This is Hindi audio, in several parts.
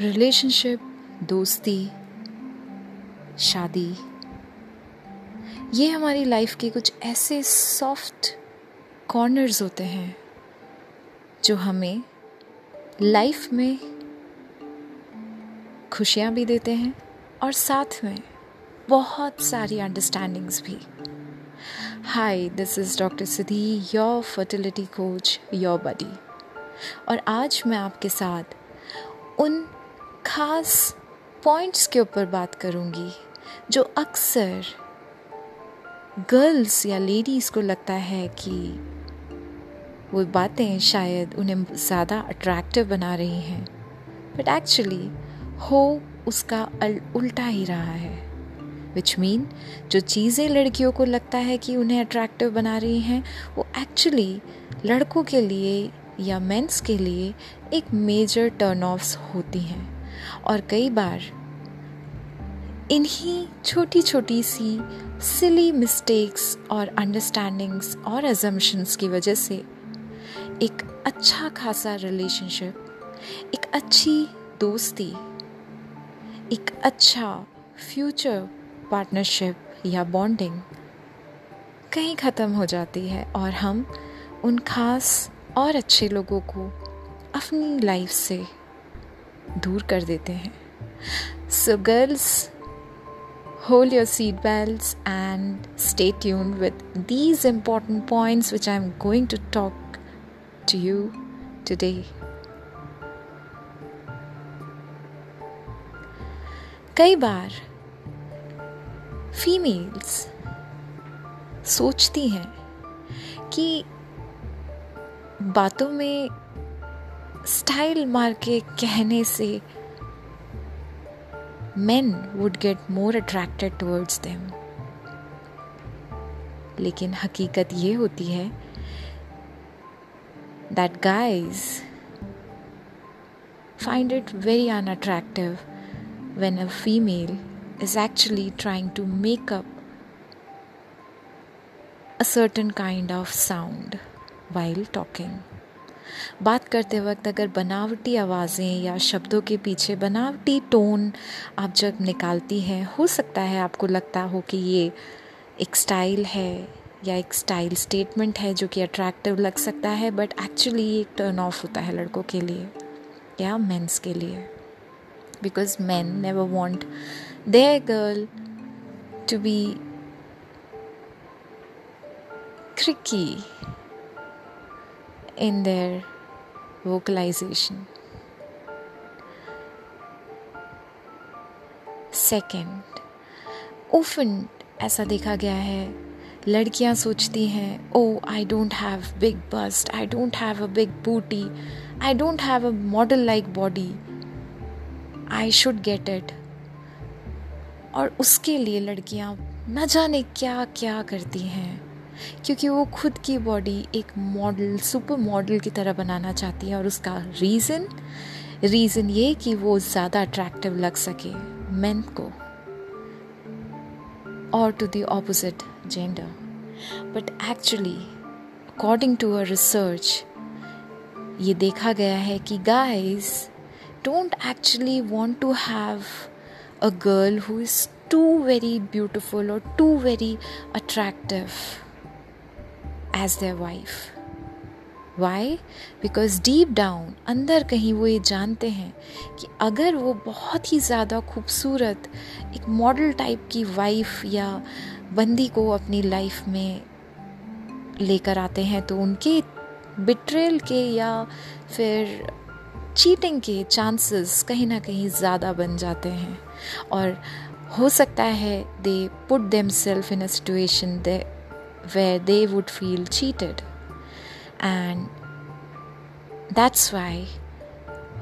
रिलेशनशिप, दोस्ती, शादी, ये हमारी लाइफ के कुछ ऐसे सॉफ्ट कॉर्नर्स होते हैं जो हमें लाइफ में खुशियाँ भी देते हैं और साथ में बहुत सारी अंडरस्टैंडिंग्स भी। Hi, this is doctor Siddhi, your fertility coach, your body. और आज मैं आपके साथ उन खास पॉइंट्स के ऊपर बात करूँगी जो अक्सर गर्ल्स या लेडीज़ को लगता है कि वो बातें शायद उन्हें ज़्यादा अट्रैक्टिव बना रही हैं, बट एक्चुअली हो उसका उल्टा ही रहा है। विच मीन जो चीज़ें लड़कियों को लगता है कि उन्हें अट्रैक्टिव बना रही हैं वो एक्चुअली लड़कों के लिए या मेंस के लिए एक मेजर टर्न ऑफ्स होती हैं। और कई बार इन्हीं छोटी छोटी सी सिली मिस्टेक्स और अंडरस्टैंडिंग्स और अजम्पशंस की वजह से एक अच्छा खासा रिलेशनशिप, एक अच्छी दोस्ती, एक अच्छा फ्यूचर पार्टनरशिप या बॉन्डिंग कहीं ख़त्म हो जाती है और हम उन खास और अच्छे लोगों को अपनी लाइफ से दूर कर देते हैं। So girls, hold your seat belts and stay tuned with these important points which I am going to talk to you today. कई बार फीमेल्स सोचती हैं कि बातों में स्टाइल मार के कहने से men would get more attracted towards them. लेकिन हकीकत ये होती है that guys find it very unattractive when a female is actually trying to make up a certain kind of sound while talking. बात करते वक्त अगर बनावटी आवाज़ें या शब्दों के पीछे बनावटी टोन आप जब निकालती हैं, हो सकता है आपको लगता हो कि ये एक स्टाइल है या एक स्टाइल स्टेटमेंट है जो कि अट्रैक्टिव लग सकता है, बट एक्चुअली ये एक टर्न ऑफ होता है लड़कों के लिए या मेंस के लिए, because men never want their girl to be creaky in their vocalization. Second, often ऐसा देखा गया है लड़कियां सोचती हैं, oh I don't have big bust, I don't have a big booty, I don't have a model like body, I should get it. और उसके लिए लड़कियां न जाने क्या क्या करती हैं क्योंकि वो खुद की बॉडी एक मॉडल, सुपर मॉडल की तरह बनाना चाहती है। और उसका रीज़न ये कि वो ज़्यादा अट्रैक्टिव लग सके मेन को और to the opposite gender. But actually according to a research ये देखा गया है कि guys don't actually want to have a girl who is too very beautiful और too very attractive as their wife. Why? Because deep down, अंदर कहीं वो ये जानते हैं कि अगर वो बहुत ही ज़्यादा खूबसूरत एक मॉडल टाइप की वाइफ या बंदी को अपनी लाइफ में लेकर आते हैं तो उनके बिट्रेल के या फिर चीटिंग के चांसेस कहीं ना कहीं ज़्यादा बन जाते हैं। और हो सकता है they put themselves in a situation they where they would feel cheated, and that's why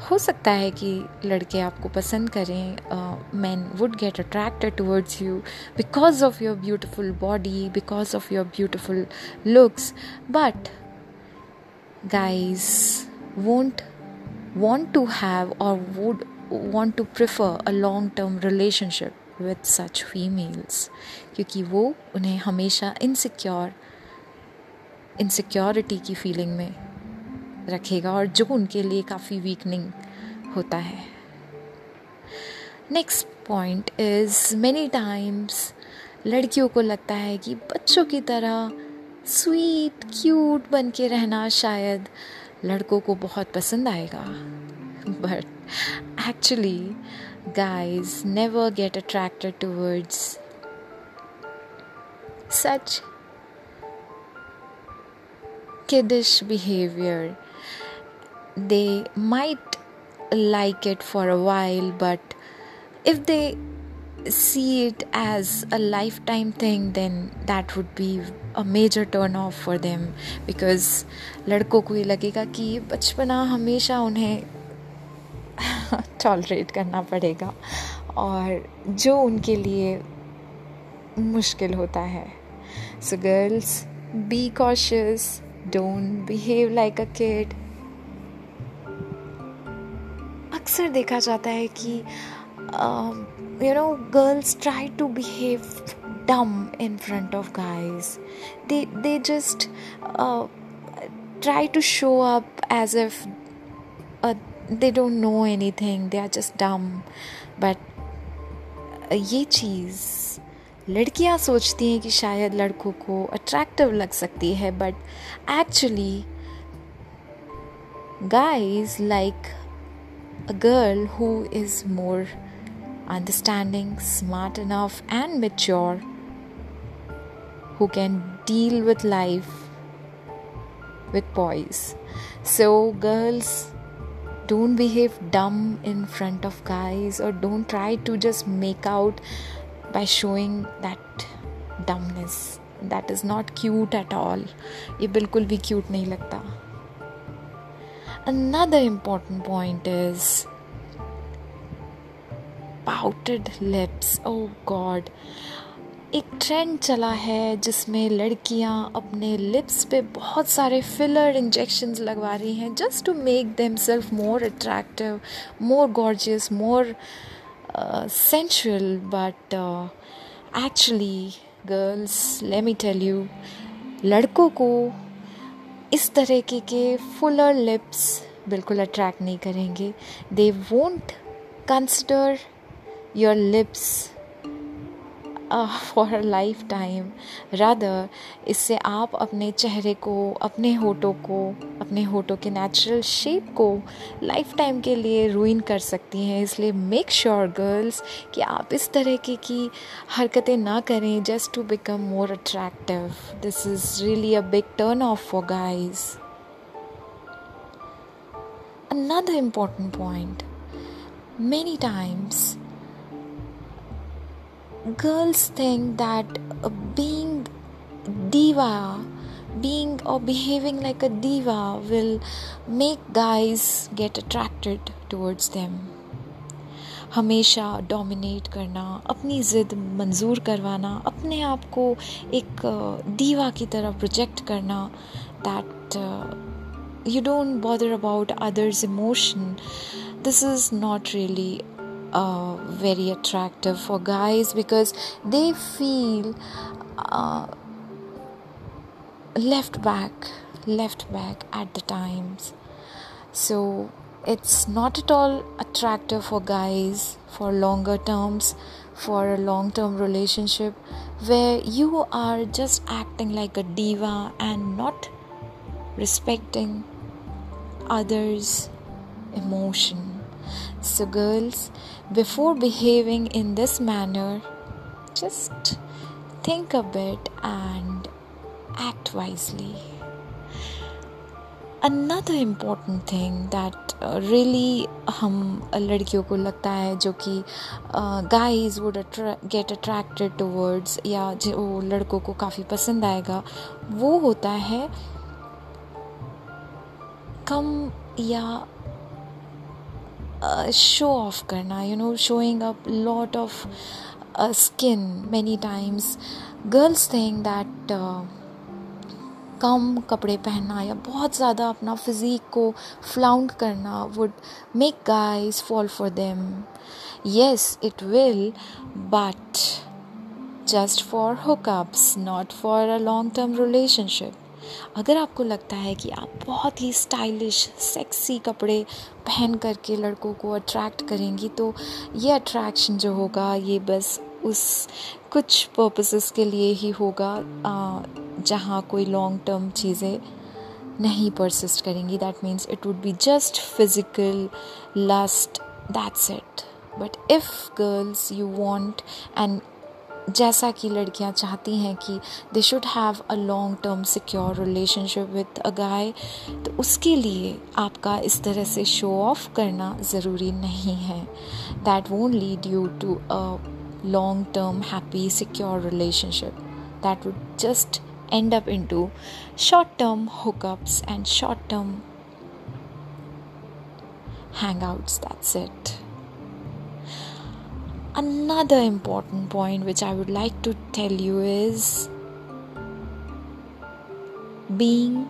हो सकता है कि लड़के आपको पसंद करें, men would get attracted towards you because of your beautiful body, because of your beautiful looks, but guys won't want to have or would want to prefer a long-term relationship with such females क्योंकि वो उन्हें हमेशा इनसिक्योरिटी की फीलिंग में रखेगा और जो उनके लिए काफ़ी वीकनिंग होता है। Next point is many times लड़कियों को लगता है कि बच्चों की तरह स्वीट क्यूट बन के रहना शायद लड़कों को बहुत पसंद आएगा, but actually guys never get attracted towards such kiddish behavior. They might like it for a while, but if they see it as a lifetime thing, then that would be a major turn off for them, because लड़कों को ये लगेगा कि बचपना हमेशा उन्हें tolerate करना पड़ेगा और जो उनके लिए मुश्किल होता है. So girls, be cautious. Don't behave like a kid. अक्सर देखा जाता है कि girls try to behave dumb in front of guys. They just try to show up as if they don't know anything. They are just dumb. But ये चीज़ लड़कियां सोचती हैं कि शायद लड़कों को अट्रैक्टिव लग सकती है, but actually guys like a girl who is more understanding, smart enough and mature, who can deal with life with poise. So girls, don't behave dumb in front of guys, और don't try to just make out by showing that dumbness. That is not cute at all. ये बिल्कुल भी cute नहीं लगता. Another important point is pouted lips. Oh God, एक trend चला है जिसमें लड़कियाँ अपने lips पे बहुत सारे filler injections लगवा रही हैं just to make themselves more attractive, more gorgeous, more sensual, but actually girls, let me tell you, लड़कों को इस तरह के fuller lips बिल्कुल attract नहीं करेंगे. They won't consider your lips for a lifetime. Rather, इससे आप अपने चेहरे को, अपने होठों के natural shape को lifetime के लिए ruin कर सकती हैं. इसलिए make sure girls कि आप इस तरह की हरकतें ना करें just to become more attractive. This is really a big turn off for guys. Another important point. Many times girls think that being diva, being or behaving like a diva will make guys get attracted towards them. हमेशा dominate करना, अपनी ज़िद मंजूर करवाना, अपने आप को एक diva की तरह project करना, that you don't bother about others' emotion. This is not really very attractive for guys, because they feel left back at the times. So it's not at all attractive for guys for longer terms, for a long-term relationship where you are just acting like a diva and not respecting others' emotion. So girls, before behaving in this manner, just think a bit and act wisely. Another important thing that really हम लड़कियों को लगता है जो कि guys would get attracted towards, या जो लड़कों को काफ़ी पसंद आएगा, वो होता है कम या शो ऑफ करना. Showing up lot of skin. Many times girls think that कम कपड़े पहनना या बहुत ज़्यादा अपना फिज़ीक को फ्लाउंड करना would make guys fall for them. Yes, it will, but just for hookups, not for a long term relationship. अगर आपको लगता है कि आप बहुत ही स्टाइलिश सेक्सी कपड़े पहन करके लड़कों को अट्रैक्ट करेंगी, तो ये अट्रैक्शन जो होगा ये बस उस कुछ पर्पसेस के लिए ही होगा जहाँ कोई लॉन्ग टर्म चीज़ें नहीं परसिस्ट करेंगी. That means it would be just physical lust, that's it. But if girls you want and जैसा कि लड़कियां चाहती हैं कि they should have a long term secure relationship with a guy, तो उसके लिए आपका इस तरह से शो ऑफ करना ज़रूरी नहीं है. That won't lead you to a long term happy secure relationship. That would just end up into short term hookups and short term hangouts, that's it. Another important point which I would like to tell you is being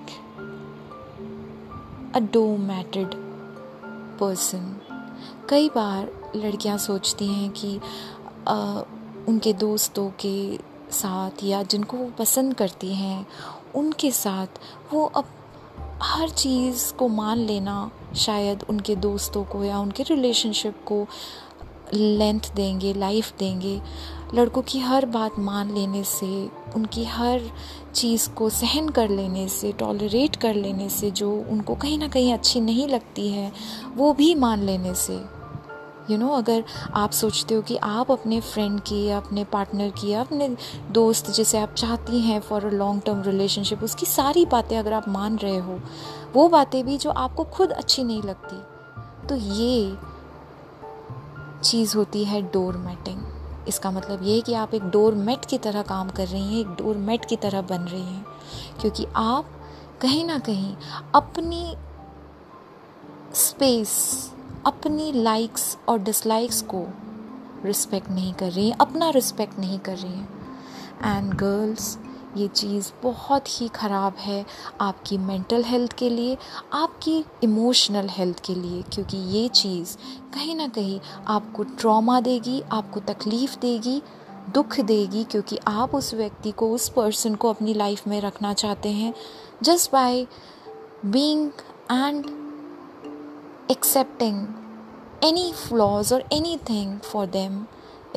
a doormatted person. कई बार लड़कियां सोचती हैं कि उनके दोस्तों के साथ या जिनको वो पसंद करती हैं उनके साथ वो अब हर चीज़ को मान लेना शायद उनके दोस्तों को या उनके रिलेशनशिप को लेंथ देंगे, लाइफ देंगे. लड़कों की हर बात मान लेने से, उनकी हर चीज़ को सहन कर लेने से, टॉलरेट कर लेने से, जो उनको कहीं ना कहीं अच्छी नहीं लगती है वो भी मान लेने से, अगर आप सोचते हो कि आप अपने फ्रेंड की या अपने पार्टनर की या अपने दोस्त जिसे आप चाहती हैं for a long term relationship, उसकी सारी बातें अगर आप मान रहे हो, वो बातें भी जो आपको खुद अच्छी नहीं लगती, तो ये चीज़ होती है डोर मैटिंग. इसका मतलब ये है कि आप एक डोर मैट की तरह काम कर रही हैं, एक डोर मैट की तरह बन रही हैं, क्योंकि आप कहीं ना कहीं अपनी स्पेस, अपनी लाइक्स और डिसलाइक्स को रिस्पेक्ट नहीं कर रही हैं, अपना रिस्पेक्ट नहीं कर रही हैं. एंड गर्ल्स, ये चीज़ बहुत ही ख़राब है आपकी मेंटल हेल्थ के लिए, आपकी इमोशनल हेल्थ के लिए, क्योंकि ये चीज़ कहीं ना कहीं आपको ट्रॉमा देगी, आपको तकलीफ़ देगी, दुख देगी, क्योंकि आप उस व्यक्ति को, उस पर्सन को अपनी लाइफ में रखना चाहते हैं just by being and accepting any flaws or anything for them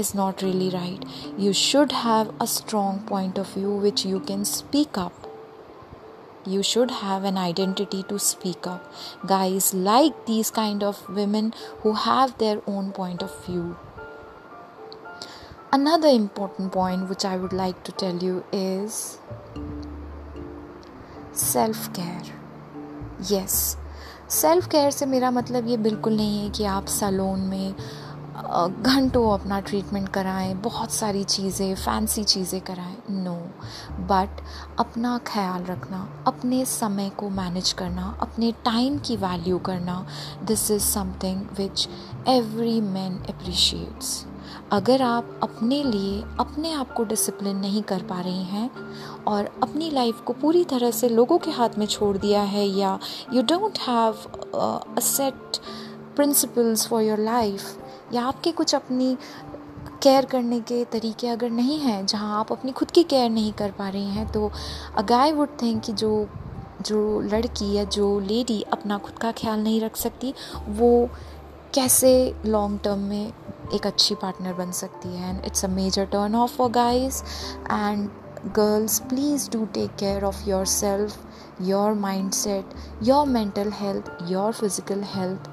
is not really right. You should have a strong point of view which you can speak up. You should have an identity to speak up. Guys like these kind of women who have their own point of view. Another important point which I would like to tell you is self-care. Yes. Self care से मेरा मतलब ये बिल्कुल नहीं है कि आप सैलून में घंटों अपना ट्रीटमेंट कराएं, बहुत सारी चीज़ें, फैंसी चीज़ें कराएं, नो. बट अपना ख्याल रखना, अपने समय को मैनेज करना, अपने टाइम की वैल्यू करना, this is something which every man appreciates. अगर आप अपने लिए, अपने आप को डिसिप्लिन नहीं कर पा रही हैं और अपनी लाइफ को पूरी तरह से लोगों के हाथ में छोड़ दिया है, या you don't have a set principles for your life, या आपके कुछ अपनी केयर करने के तरीके अगर नहीं हैं, जहां आप अपनी खुद की केयर नहीं कर पा रही हैं, तो अ गाय वुड थिंक कि जो लड़की या जो लेडी अपना खुद का ख्याल नहीं रख सकती वो कैसे लॉन्ग टर्म में एक अच्छी पार्टनर बन सकती है. And it's a major turn off for guys and girls. Please do take care of your self, your mind set, your mental health, your physical health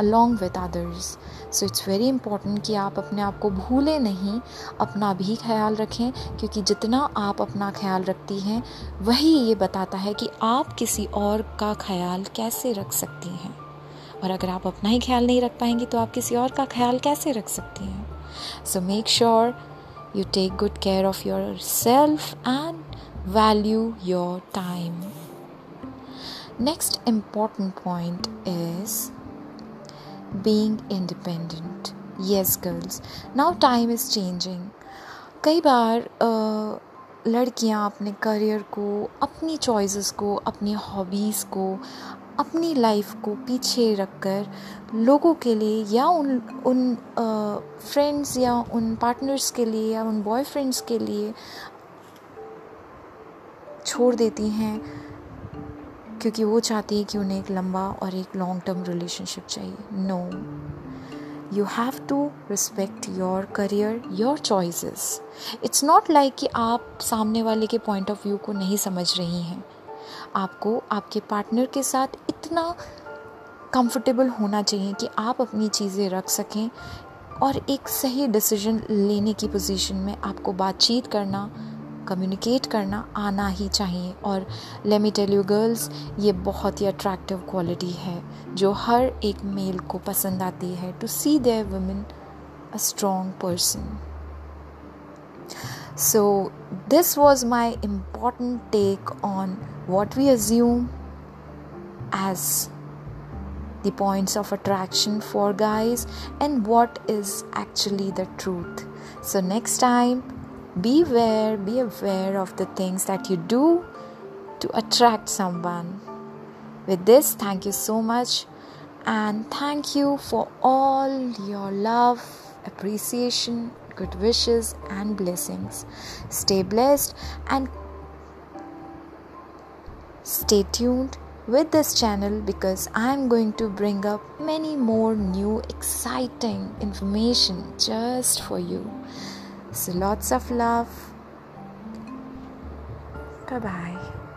along with others. So it's very important कि आप अपने आप को भूलें नहीं, अपना भी ख्याल रखें, क्योंकि जितना आप अपना ख्याल रखती हैं वही ये बताता है कि आप किसी और का ख्याल कैसे रख सकती हैं, और अगर आप अपना ही ख्याल नहीं रख पाएंगी तो आप किसी और का ख्याल कैसे रख सकती हैं. So make sure you take good care of your self and value your time. Next important point is being independent. Yes girls, now time is changing. कई बार लड़कियां अपने करियर को, अपनी चॉइसेस को, अपनी हॉबीज़ को, अपनी लाइफ को पीछे रखकर लोगों के लिए या उन फ्रेंड्स या उन पार्टनर्स के लिए या उन बॉयफ्रेंड्स के लिए छोड़ देती हैं, क्योंकि वो चाहती है कि उन्हें एक लंबा और एक लॉन्ग टर्म रिलेशनशिप चाहिए। No, you have to respect your career, your choices. It's not like कि आप सामने वाले के पॉइंट ऑफ व्यू को नहीं समझ रही हैं। आपको आपके पार्टनर के साथ इतना कंफर्टेबल होना चाहिए कि आप अपनी चीज़ें रख सकें और एक सही डिसीजन लेने की पोजीशन में आपको बातचीत करना, कम्युनिकेट करना आना ही चाहिए। और let me tell you girls, ये बहुत ही अट्रैक्टिव क्वालिटी है जो हर एक मेल को पसंद आती है, to see their women a strong person. So this was my important take on what we assume as the points of attraction for guys and what is actually the truth. So next time, be aware of the things that you do to attract someone. With this, thank you so much and thank you for all your love, appreciation, good wishes and blessings. Stay blessed and stay tuned with this channel, because I'm going to bring up many more new exciting information just for you. So lots of love. Bye bye.